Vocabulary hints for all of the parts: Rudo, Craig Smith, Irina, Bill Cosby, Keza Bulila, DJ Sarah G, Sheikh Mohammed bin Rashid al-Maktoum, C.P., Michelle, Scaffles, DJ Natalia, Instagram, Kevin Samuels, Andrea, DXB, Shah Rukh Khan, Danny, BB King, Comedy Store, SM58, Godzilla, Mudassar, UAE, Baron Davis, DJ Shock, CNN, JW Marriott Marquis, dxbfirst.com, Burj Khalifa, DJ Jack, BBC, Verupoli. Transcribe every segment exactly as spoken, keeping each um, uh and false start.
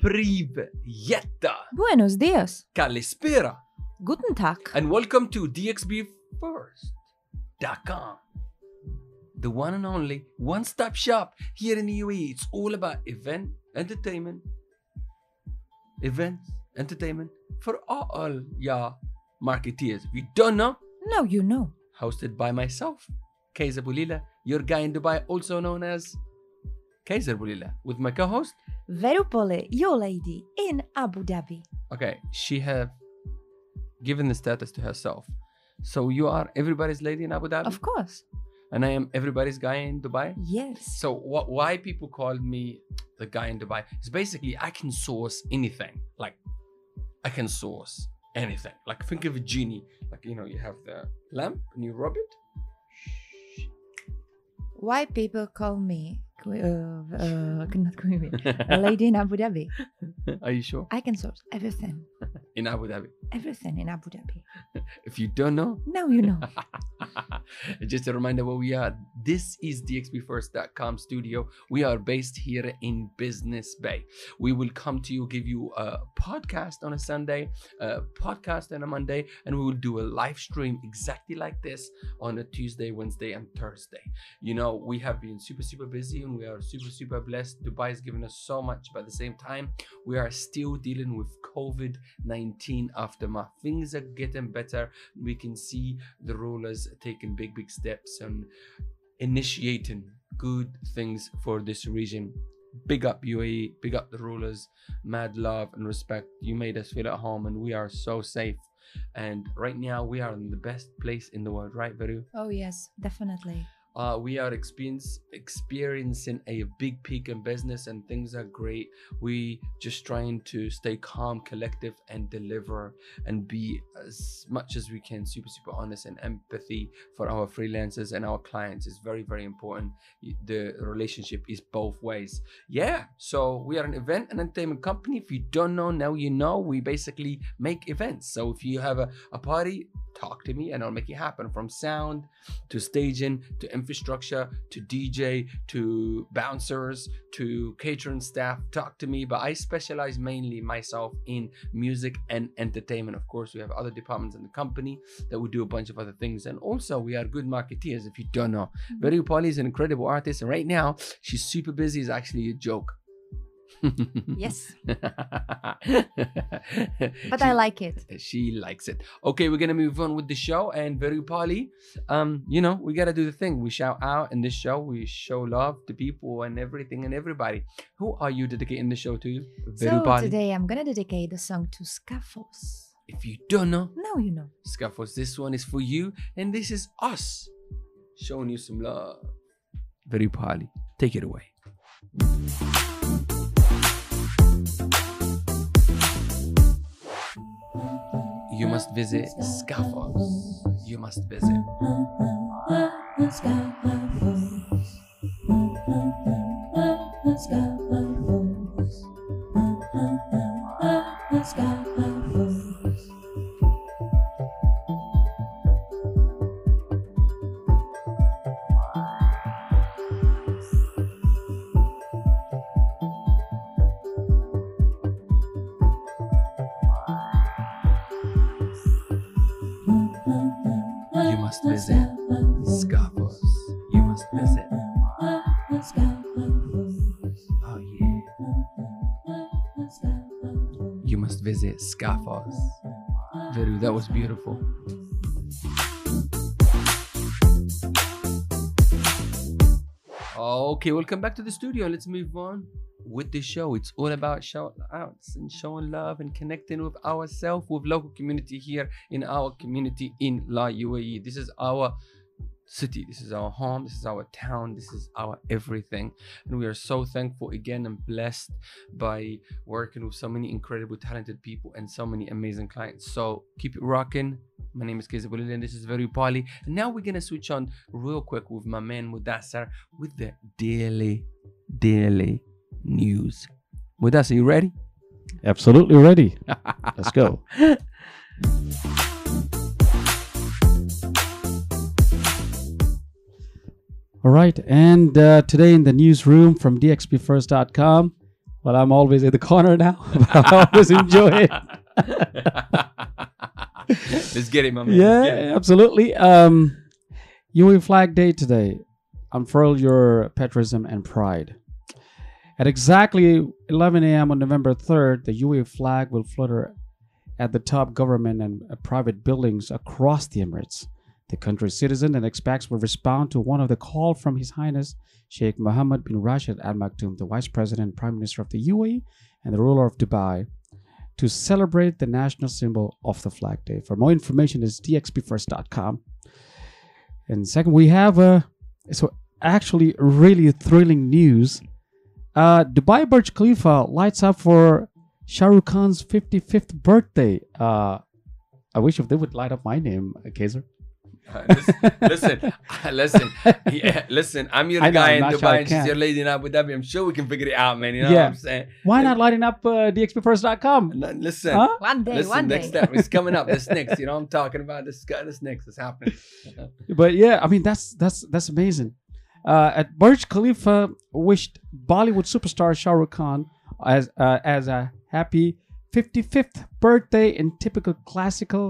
Privyetta. Buenos dias. Kalispera. Guten Tag. And welcome to d x b first dot com. The one and only one-stop shop here in the U A E. It's all about event, entertainment, events, entertainment for all ya marketeers. If you don't know, now you know. Hosted by myself, Keza Bulila, your guy in Dubai, also known as Keza Bulila, with my co-host Verupoli, your lady in Abu Dhabi. Okay, she have given the status to herself. So you are everybody's lady in Abu Dhabi? Of course. And I am everybody's guy in Dubai? Yes. So what, why people call me the guy in Dubai is basically I can source anything. Like, I can source anything. Like, think of a genie. Like, you know, you have the lamp and you rub it. Why people call me uh, uh, not queen, a lady in Abu Dhabi? Are you sure? I can source everything. In Abu Dhabi? Everything in Abu Dhabi. If you don't know? Now you know. Just a reminder where we are. This is d x b first dot com studio. We are based here in Business Bay. We will come to you, give you a podcast on a Sunday, a podcast on a Monday, and we will do a live stream exactly like this on a Tuesday, Wednesday, and Thursday. You know, we have been super, super busy and we are super, super blessed. Dubai has given us so much, but at the same time, we are still dealing with COVID nineteen aftermath. Things are getting better. We can see the rulers taking big, big steps and initiating good things for this region. Big up U A E, big up the rulers. Mad love and respect. You made us feel at home and we are so safe. And right now we are in the best place in the world, right, Veru? Oh yes, definitely. Uh, we are experience, experiencing a big peak in business and things are great. We just trying to stay calm, collective, and deliver and be as much as we can super, super honest, and empathy for our freelancers and our clients is very, very important. The relationship is both ways. Yeah, so we are an event and entertainment company. If you don't know, now you know. We basically make events. So if you have a, a party, talk to me and I'll make it happen, from sound to staging to infrastructure to D J to bouncers to catering staff. Talk to me, but I specialize mainly myself in music and entertainment. Of course, we have other departments in the company that will do a bunch of other things, and also we are good marketeers. If you don't know, Verupoli is an incredible artist and right now she's super busy. It's actually a joke. Yes. But she, I like it. She likes it. Okay, we're gonna move on with the show. And Verupoli, um, you know, we gotta do the thing. We shout out in this show. We show love to people and everything and everybody. Who are you dedicating the show to, Verupoli? So today I'm gonna dedicate the song to Skafos. If you don't know, now you know. Skafos, this one is for you, and this is us showing you some love. Verupoli, take it away. You must visit Scaffles. You must visit Scaffles. Scaffles. Scaffles. Visit Scaffles. You must visit Scaffles. Oh yeah. You must visit Scaffles. Veru, that was beautiful. Okay, welcome back to the studio. Let's move on with the show. It's all about shout outs and showing love and connecting with ourselves, with local community here in our community in La U A E. This is our city, this is our home, this is our town, this is our everything, and we are so thankful again and blessed by working with so many incredible talented people and so many amazing clients. So keep it rocking. My name is Keza Bulila and this is Verupoli, and now we're gonna switch on real quick with my man Mudassar with the daily daily news. Mudassar, you ready? Absolutely ready. Let's go. All right, and uh, today in the newsroom from d x b first dot com, Well, I'm always in the corner now. I always enjoy it. Let's get it, my man. Yeah, it. absolutely. Um, you in Flag Day today, unfurl your patriotism and pride. At exactly eleven a m on November third, the U A E flag will flutter at the top government and private buildings across the Emirates. The country's citizen and expats will respond to one of the call from His Highness Sheikh Mohammed bin Rashid al-Maktoum, the Vice President and Prime Minister of the U A E and the ruler of Dubai, to celebrate the national symbol of the Flag Day. For more information, is d x b first dot com. And second, we have uh, so actually really thrilling news. Uh, Dubai Burj Khalifa lights up for Shah Rukh Khan's fifty-fifth birthday. Uh, I wish if they would light up my name, Keza. Uh, listen, listen, listen, yeah, listen. I'm your I guy know, in Dubai, and she's your lady in Abu Dhabi. I'm sure we can figure it out, man. You know yeah. what I'm saying? Why not lighting up uh, d x b first dot com? Listen, huh? one day, listen, one next day. Time. It's coming up. This next, you know, I'm talking about this. This next is happening. But yeah, I mean, that's that's that's amazing. Uh, at Burj Khalifa, wished Bollywood superstar Shah Rukh Khan as uh, as a happy fifty-fifth birthday in typical classical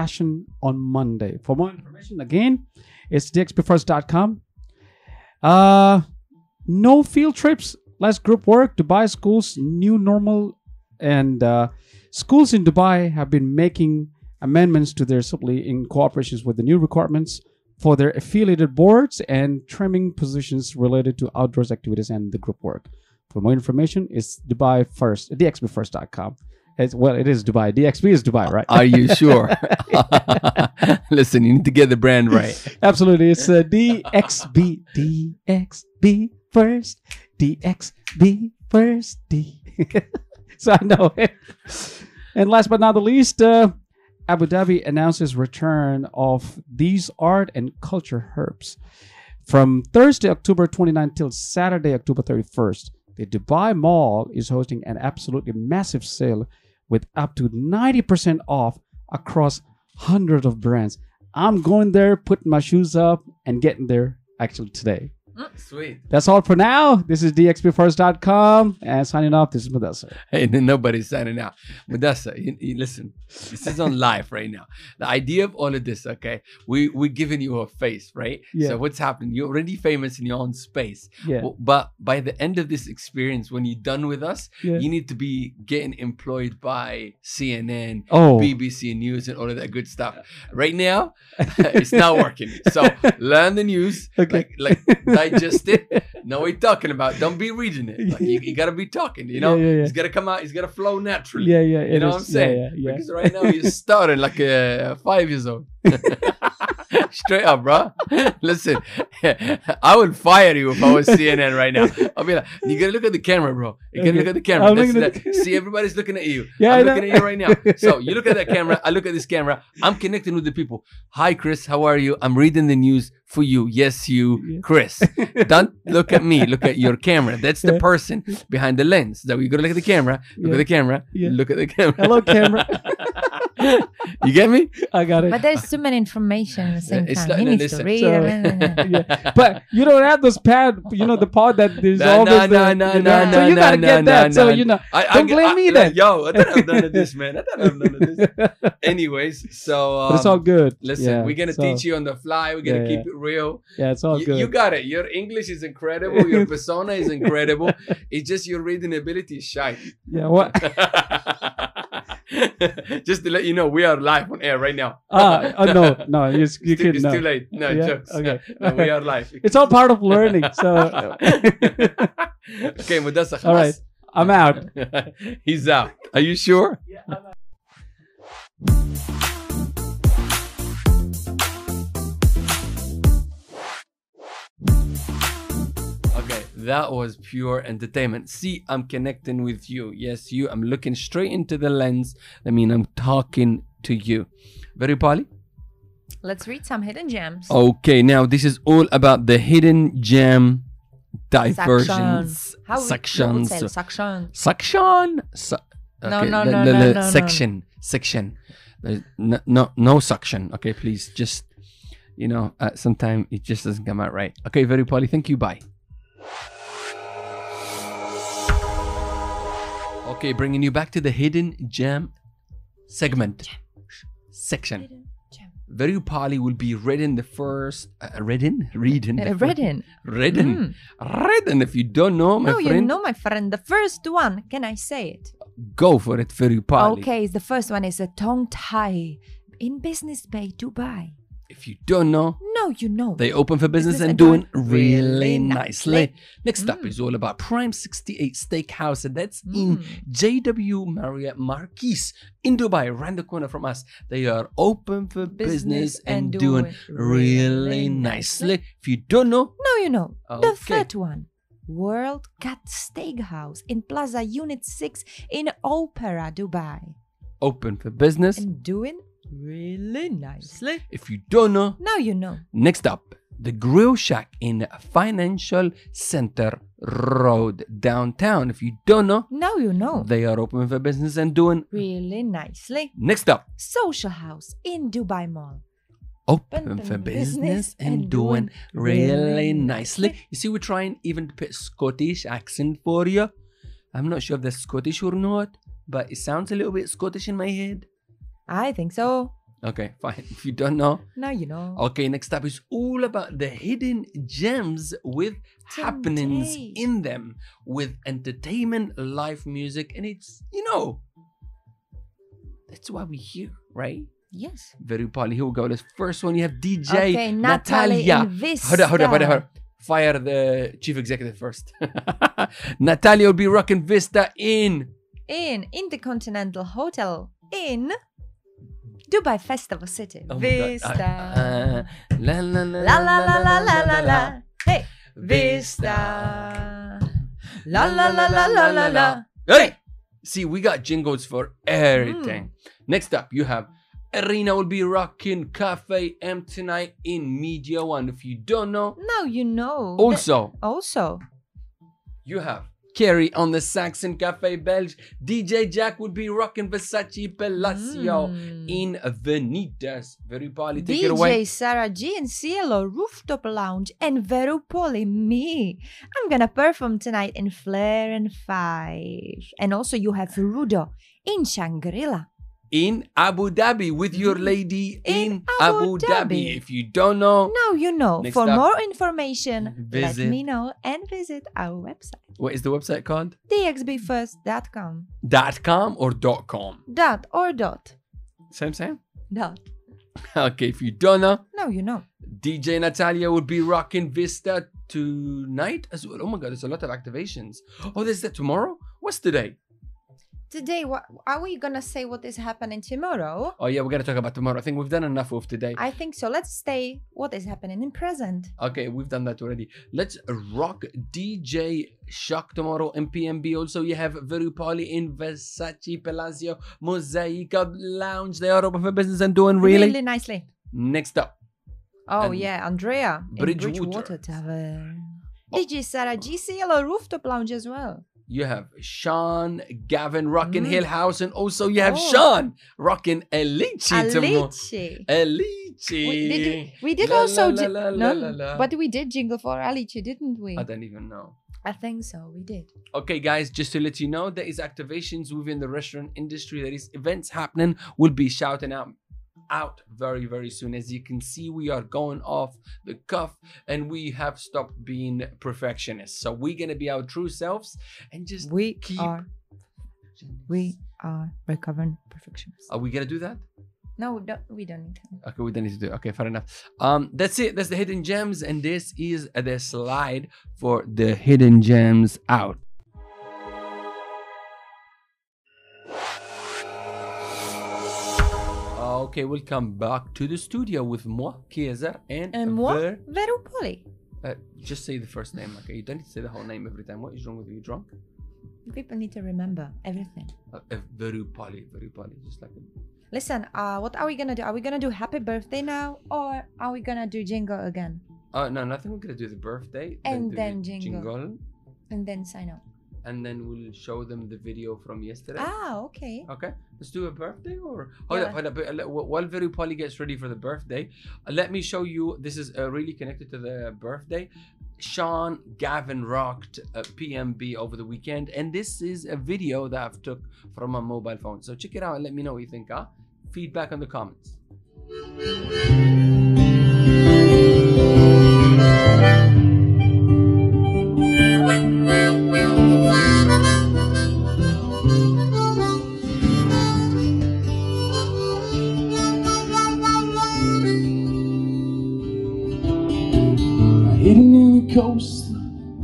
fashion on Monday. For more information, again, it's d x b first dot com. Uh, no field trips, less group work. Dubai schools, new normal, and uh, schools in Dubai have been making amendments to their syllabus in cooperation with the new requirements for their affiliated boards and trimming positions related to outdoors activities and the group work. For more information, it's Dubai First, d x b first dot com. It's, well, it is Dubai. D X B is Dubai, right? Are you sure? Listen, you need to get the brand right. Absolutely. It's uh, D X B. D X B first. D X B first. D. So I know it. And last but not the least, uh, Abu Dhabi announces return of these art and culture herbs. From Thursday, October twenty-ninth till Saturday, October thirty-first, the Dubai Mall is hosting an absolutely massive sale with up to ninety percent off across hundreds of brands. I'm going there, putting my shoes up, and getting there actually today. Sweet. That's all for now. This is d x b first dot com, and signing off, this is Mudassar. Hey, nobody's signing out. Mudassar, you, you listen, this is on live right now. The idea of all of this, okay, we, we're giving you a face, right? Yeah. So what's happening? You're already famous in your own space. Yeah. But by the end of this experience, when you're done with us, yeah. you need to be getting employed by C N N, oh. B B C News, and all of that good stuff. Right now, it's not working. So learn the news. Okay. Like, like that digest it. No, we're talking about. Don't be reading it. Like, you, you gotta be talking. You know, yeah, yeah, yeah. it's gotta come out. It's gotta flow naturally. Yeah, yeah. You know is, what I'm saying? Yeah, yeah, yeah. Because right now you're starting like a five years old. Straight up, bro. Listen, I would fire you if I was C N N right now. I'll be like, you gotta look at the camera, bro. You gotta okay. look at the camera. That's that. At the... See, everybody's looking at you. Yeah, I'm looking at you right now. So you look at that camera. I look at this camera. I'm connecting with the people. Hi, Chris. How are you? I'm reading the news for you. Yes, you, Chris. Don't look at me. Look at your camera. That's the person behind the lens. So you gotta look at the camera. Look yeah. at the camera. Yeah. Look at the camera. Hello, camera. You get me? I got it. But there's so many information at the same it's time. Like, he no, needs to read. So, yeah. But you don't have this pad, you know, the part that there's nah, all this. No, no, no, no, no. So you gotta nah, get nah, that. Nah, so, you know, I, I, don't blame I, me I, then. Like, yo, I thought I've done of this, man. I thought I've done of this. Anyways, so. Um, but it's all good. Listen, yeah, we're going to so, teach you on the fly. We're going to yeah, keep yeah. it real. Yeah, it's all you, good. You got it. Your English is incredible. Your persona is incredible. It's just your reading ability is shite. Yeah, what? Just to let you know, we are live on air right now. Ah, uh, no, no, you, you it's, it's no. too late. No yeah? jokes. Okay, no, we are live. It's all part of learning. So, okay, Mudassar. All right, I'm out. He's out. Are you sure? Yeah, I'm out. That was pure entertainment. See, I'm connecting with you. Yes, you. I'm looking straight into the lens. I mean, I'm talking to you. Verupoli? Let's read some hidden gems. Okay, now this is all about the hidden gem diversions. Section. How sections. We, we section. Section. Su okay. No, no, no, no, no, no. Section. Section. No, no, no suction. Okay, please. Just, you know, uh, sometimes it just doesn't come out right. Okay, Verupoli, thank you. Bye. Okay, bringing you back to the hidden gem segment gem. section. Verupoli will be read in the first uh, read in read in uh, read in read in mm. read in. If you don't know, my no, friend, no, you know, my friend. The first one, can I say it? Go for it, Verupoli. Okay, the first one is a tongue tie in Business Bay, Dubai. If you don't know, no, you know. They open for business, business and doing really nicely. nicely. Next mm. up is all about Prime sixty-eight Steakhouse, and that's mm. in J W Maria Marquise in Dubai, around the corner from us. They are open for business, business and, and doing really nicely. nicely. If you don't know, no, you know. Okay. The third one, World Cat Steakhouse in Plaza Unit six in Opera, Dubai. Open for business and doing really nicely. If you don't know, now you know. Next up, the Grill Shack in Financial Center Road, downtown. If you don't know, now you know. They are open for business and doing really nicely. Next up, Social House in Dubai Mall. Open for business and doing really nicely. You see, we're trying even to put Scottish accent for you. I'm not sure if that's Scottish or not, but it sounds a little bit Scottish in my head. I think so. Okay, fine. If you don't know, now you know. Okay, next up is all about the hidden gems with Ten happenings days. in them, with entertainment, live music, and it's, you know, that's why we're here, right? Yes. Verupoli, here we go. Let's first one. You have D J okay, Natalia. Hold on, hold on, hold on, hold on. Fire the chief executive first. Natalia will be rocking Vista in in Intercontinental Hotel in Dubai Festival City. Oh Vista. Uh, la, la, la, la, la, la, la, la, la, la. Hey. Vista. La, la, la, la, la, la, la. Hey. See, we got jingles for everything. Mm. Next up, you have Irina will be rocking Cafe M tonight in Media One. If you don't know, now you know. Also. But also. You have Carrie on the sax in Cafe Belge. D J Jack would be rocking Versace Palacio mm. in Venitas. Verupoli, take D J it away. D J Sarah G and Cielo Rooftop Lounge and Verupoli, me. I'm gonna perform tonight in Flair and Five. And also you have Rudo in Shangri-La. In Abu Dhabi with your lady in, in Abu, Abu Dhabi. Dhabi. If you don't know, now you know. Next For up, more information, visit. let me know and visit our website. What is the website called? d x b first dot com. Dot com or dot com? Dot or dot. Same, same? Dot. Okay, if you don't know, now you know. D J Natalia would be rocking Vista tonight as well. Oh my God, there's a lot of activations. Oh, there's that tomorrow? What's today? Today, what are we gonna say? What is happening tomorrow? Oh yeah, we're gonna talk about tomorrow. I think we've done enough of today. I think so. Let's stay. What is happening in present? Okay, we've done that already. Let's rock D J Shock tomorrow in P M B. Also, you have Verupoli in Versace Palacio Mosaic Lounge. They are open for business and doing really, really nicely. Next up. Oh and yeah, Andrea Bridgewater, in Bridgewater Tavern. Oh. D J Sarah G, Cielo Rooftop Lounge as well. You have Sean Gavin rocking mm. Hill House, and also you have oh. Sean rocking Elichi tomorrow. Elichi. We did, we did la, also, la, la, la, no, la, la. But we did jingle for Elichi, didn't we? I don't even know. I think so, we did. Okay, guys, just to let you know, there is activations within the restaurant industry. There is events happening. We'll be shouting out. out very very soon. As you can see, we are going off the cuff and we have stopped being perfectionists, so we're gonna be our true selves and just we keep are we are recovering perfectionists. Are we gonna do that? No, we don't, we don't need to. Okay, we don't need to do it. Okay, fair enough. Um that's it. That's the hidden gems, and this is the slide for the hidden gems out. Okay, welcome back to the studio with moi, Keza, and, and moi, Ver... Verupoli. Uh, just say the first name, okay? You don't need to say the whole name every time. What is wrong with you? You drunk? People need to remember everything. Uh, uh, Verupoli, Verupoli, just like it. Listen, uh, what are we gonna do? Are we gonna do happy birthday now, or are we gonna do jingle again? Uh, no, nothing. We're gonna do the birthday. And then, then jingle. jingle. And then sign off. and then we'll show them the video from yesterday. Ah, okay. Okay, let's do a birthday or... Hold yeah. up, hold up. While Verupoli gets ready for the birthday, let me show you, this is uh, really connected to the birthday. Sean Gavin rocked uh, P M B over the weekend, and this is a video that I've took from my mobile phone. So check it out and let me know what you think, huh? Feedback in the comments.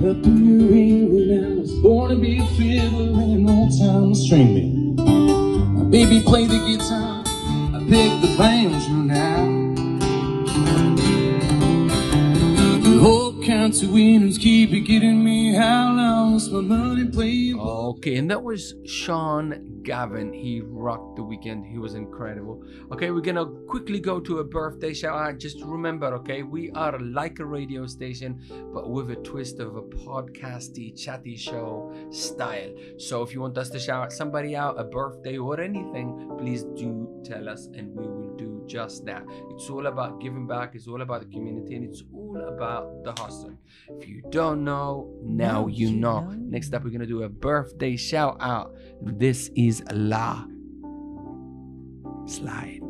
Up in New England, I was born to be a fiddler and an old time string man. My baby played the guitar, I picked the banjo now. The whole concertinos keep it getting me. How long is my money playing? Okay, and that was Sean Gavin. He rocked the weekend. He was incredible. Okay, we're gonna quickly go to a birthday shout out. Just remember, okay, we are like a radio station, but with a twist of a podcasty, chatty show style. So if you want us to shout somebody out, a birthday or anything, please do tell us and we will do just that. It's all about giving back. It's all about the community, and it's all about the hustle. If you don't know, now you know. Next up, we're gonna do a birthday shout out. This is La Slide.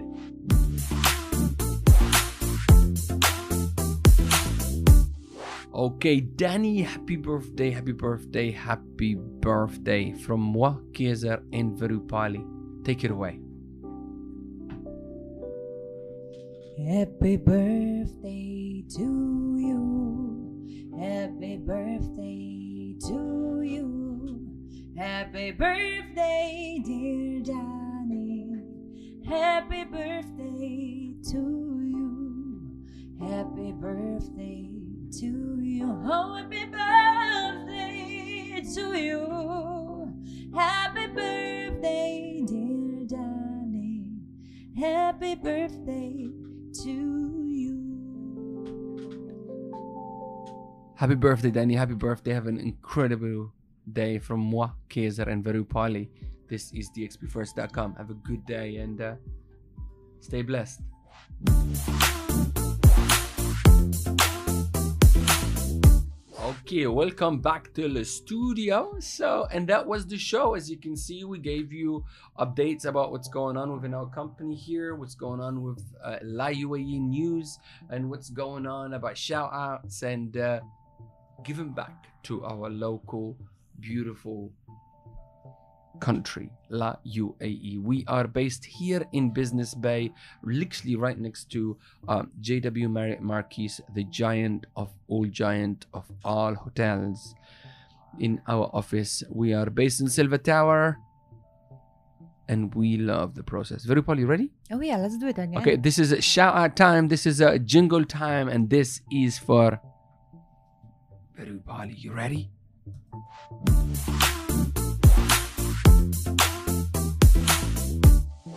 Okay, Danny, happy birthday, happy birthday, happy birthday from moi, Keza and Verupoli. Take it away. Happy birthday to you. Happy birthday to you. Happy birthday, dear Danny. Happy birthday to you. Happy birthday to you. Oh, happy birthday to you. Happy birthday, dear Danny. Happy birthday to you. Happy birthday, Danny. Happy birthday. Have an incredible day from moi, Kaiser and Verupoli. This is d x b first dot com. Have a good day and uh, stay blessed. Okay, welcome back to the studio. So, and that was the show. As you can see, we gave you updates about what's going on within our company here, what's going on with uh, La U A E news, and what's going on about shout outs and uh, giving back to our local beautiful country, La U A E. We are based here in Business Bay, literally right next to um, J W Marriott Marquis, the giant of all giant of all hotels. In our office, we are based in Silver Tower, and we love the process. Verupoli, ready? Oh yeah, let's do it again. Okay, this is a shout out time, this is a jingle time, and this is for Verupoli. You ready?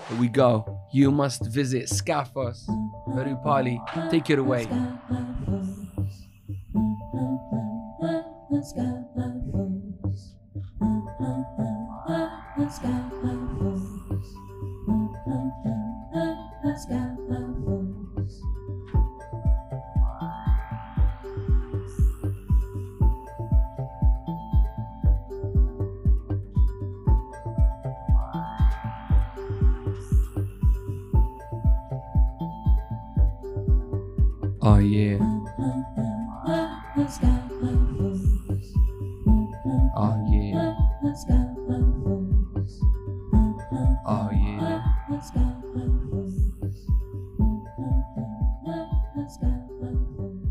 Here we go. You must visit Skafos. Verupoli, take it away. Oh yeah. Oh yeah. Oh yeah.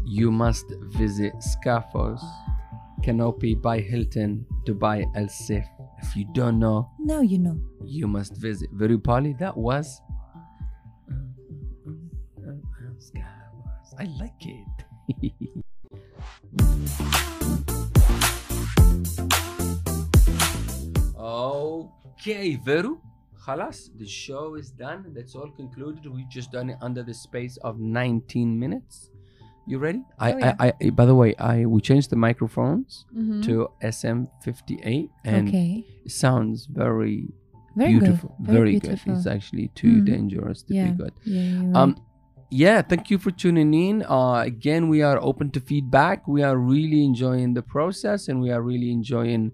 You must visit Scaffles, Canopy by Hilton, Dubai El Sif. If you don't know, now you know. You must visit Verupoli. That was. I like it. Okay, Veru, khalas, the show is done. That's all concluded. We've just done it under the space of nineteen minutes. You ready? I, oh, yeah. I, I, by the way, I we changed the microphones mm-hmm. to S M fifty-eight, and okay. it sounds very, very beautiful. Good. Very, very beautiful. Good. It's actually too mm-hmm. dangerous to yeah. be good. Yeah, right. Um, yeah. Thank you for tuning in. Uh, again, we are open to feedback. We are really enjoying the process, and we are really enjoying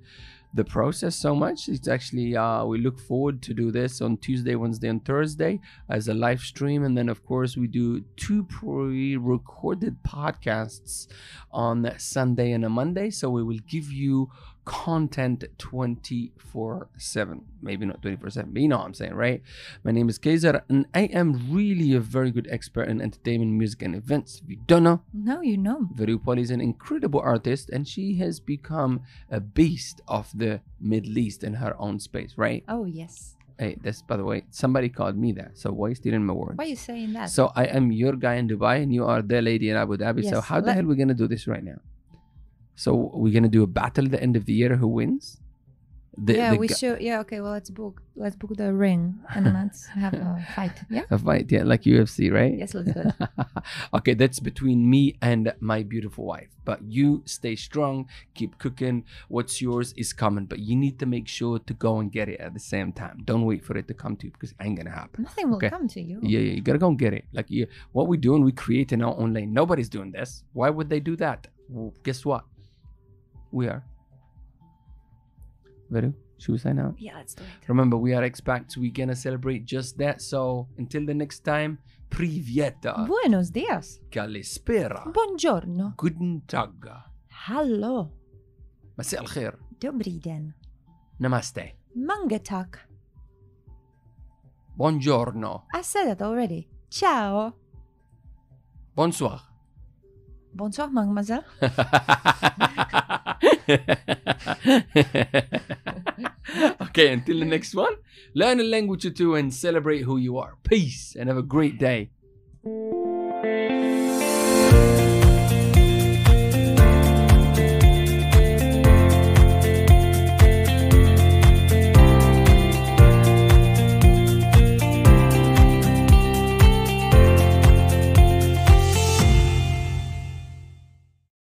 the process so much. It's actually uh we look forward to do this on Tuesday, Wednesday, and Thursday as a live stream, and then of course we do two pre-recorded podcasts on Sunday and a Monday, so we will give you content twenty-four seven. Maybe not twenty-four seven, but you know what I'm saying, right? My name is Keza, and I am really a very good expert in entertainment, music, and events. If you don't know, now you know. Verupoli is an incredible artist, and she has become a beast of the Middle East in her own space, right? Oh, yes. Hey, that's, by the way, somebody called me that, so why stealing my words? Why are you saying that? So I am your guy in Dubai, and you are the lady in Abu Dhabi, yes. So how Let- the hell are we going to do this right now? So we're gonna do a battle at the end of the year. Who wins? The, yeah, the we gu- should. Yeah, okay. Well, let's book. Let's book the ring and let's have a fight. Yeah, a fight. Yeah, like U F C, right? Yes, let's do it. Okay, that's between me and my beautiful wife. But you stay strong. Keep cooking. What's yours is coming. But you need to make sure to go and get it at the same time. Don't wait for it to come to you, because it ain't gonna happen. Nothing will okay? come to you. Yeah, yeah. You gotta go and get it. Like you, what we're doing, we're creating our own lane. Nobody's doing this. Why would they do that? Well, guess what? We are. Veru, should we sign out? Yeah, let's do it. Remember, we are expats. We're going to celebrate just that. So until the next time, Privieta. Buenos dias. Kalispera. Buongiorno. Guten Tag. Hello. Masi al khair. Dobri den. Namaste. Mangatak. Buongiorno. I said it already. Ciao. Bonsoir. Bonsoir, mademoiselle. Okay, until the next one, learn a language or two and celebrate who you are. Peace, and have a great day.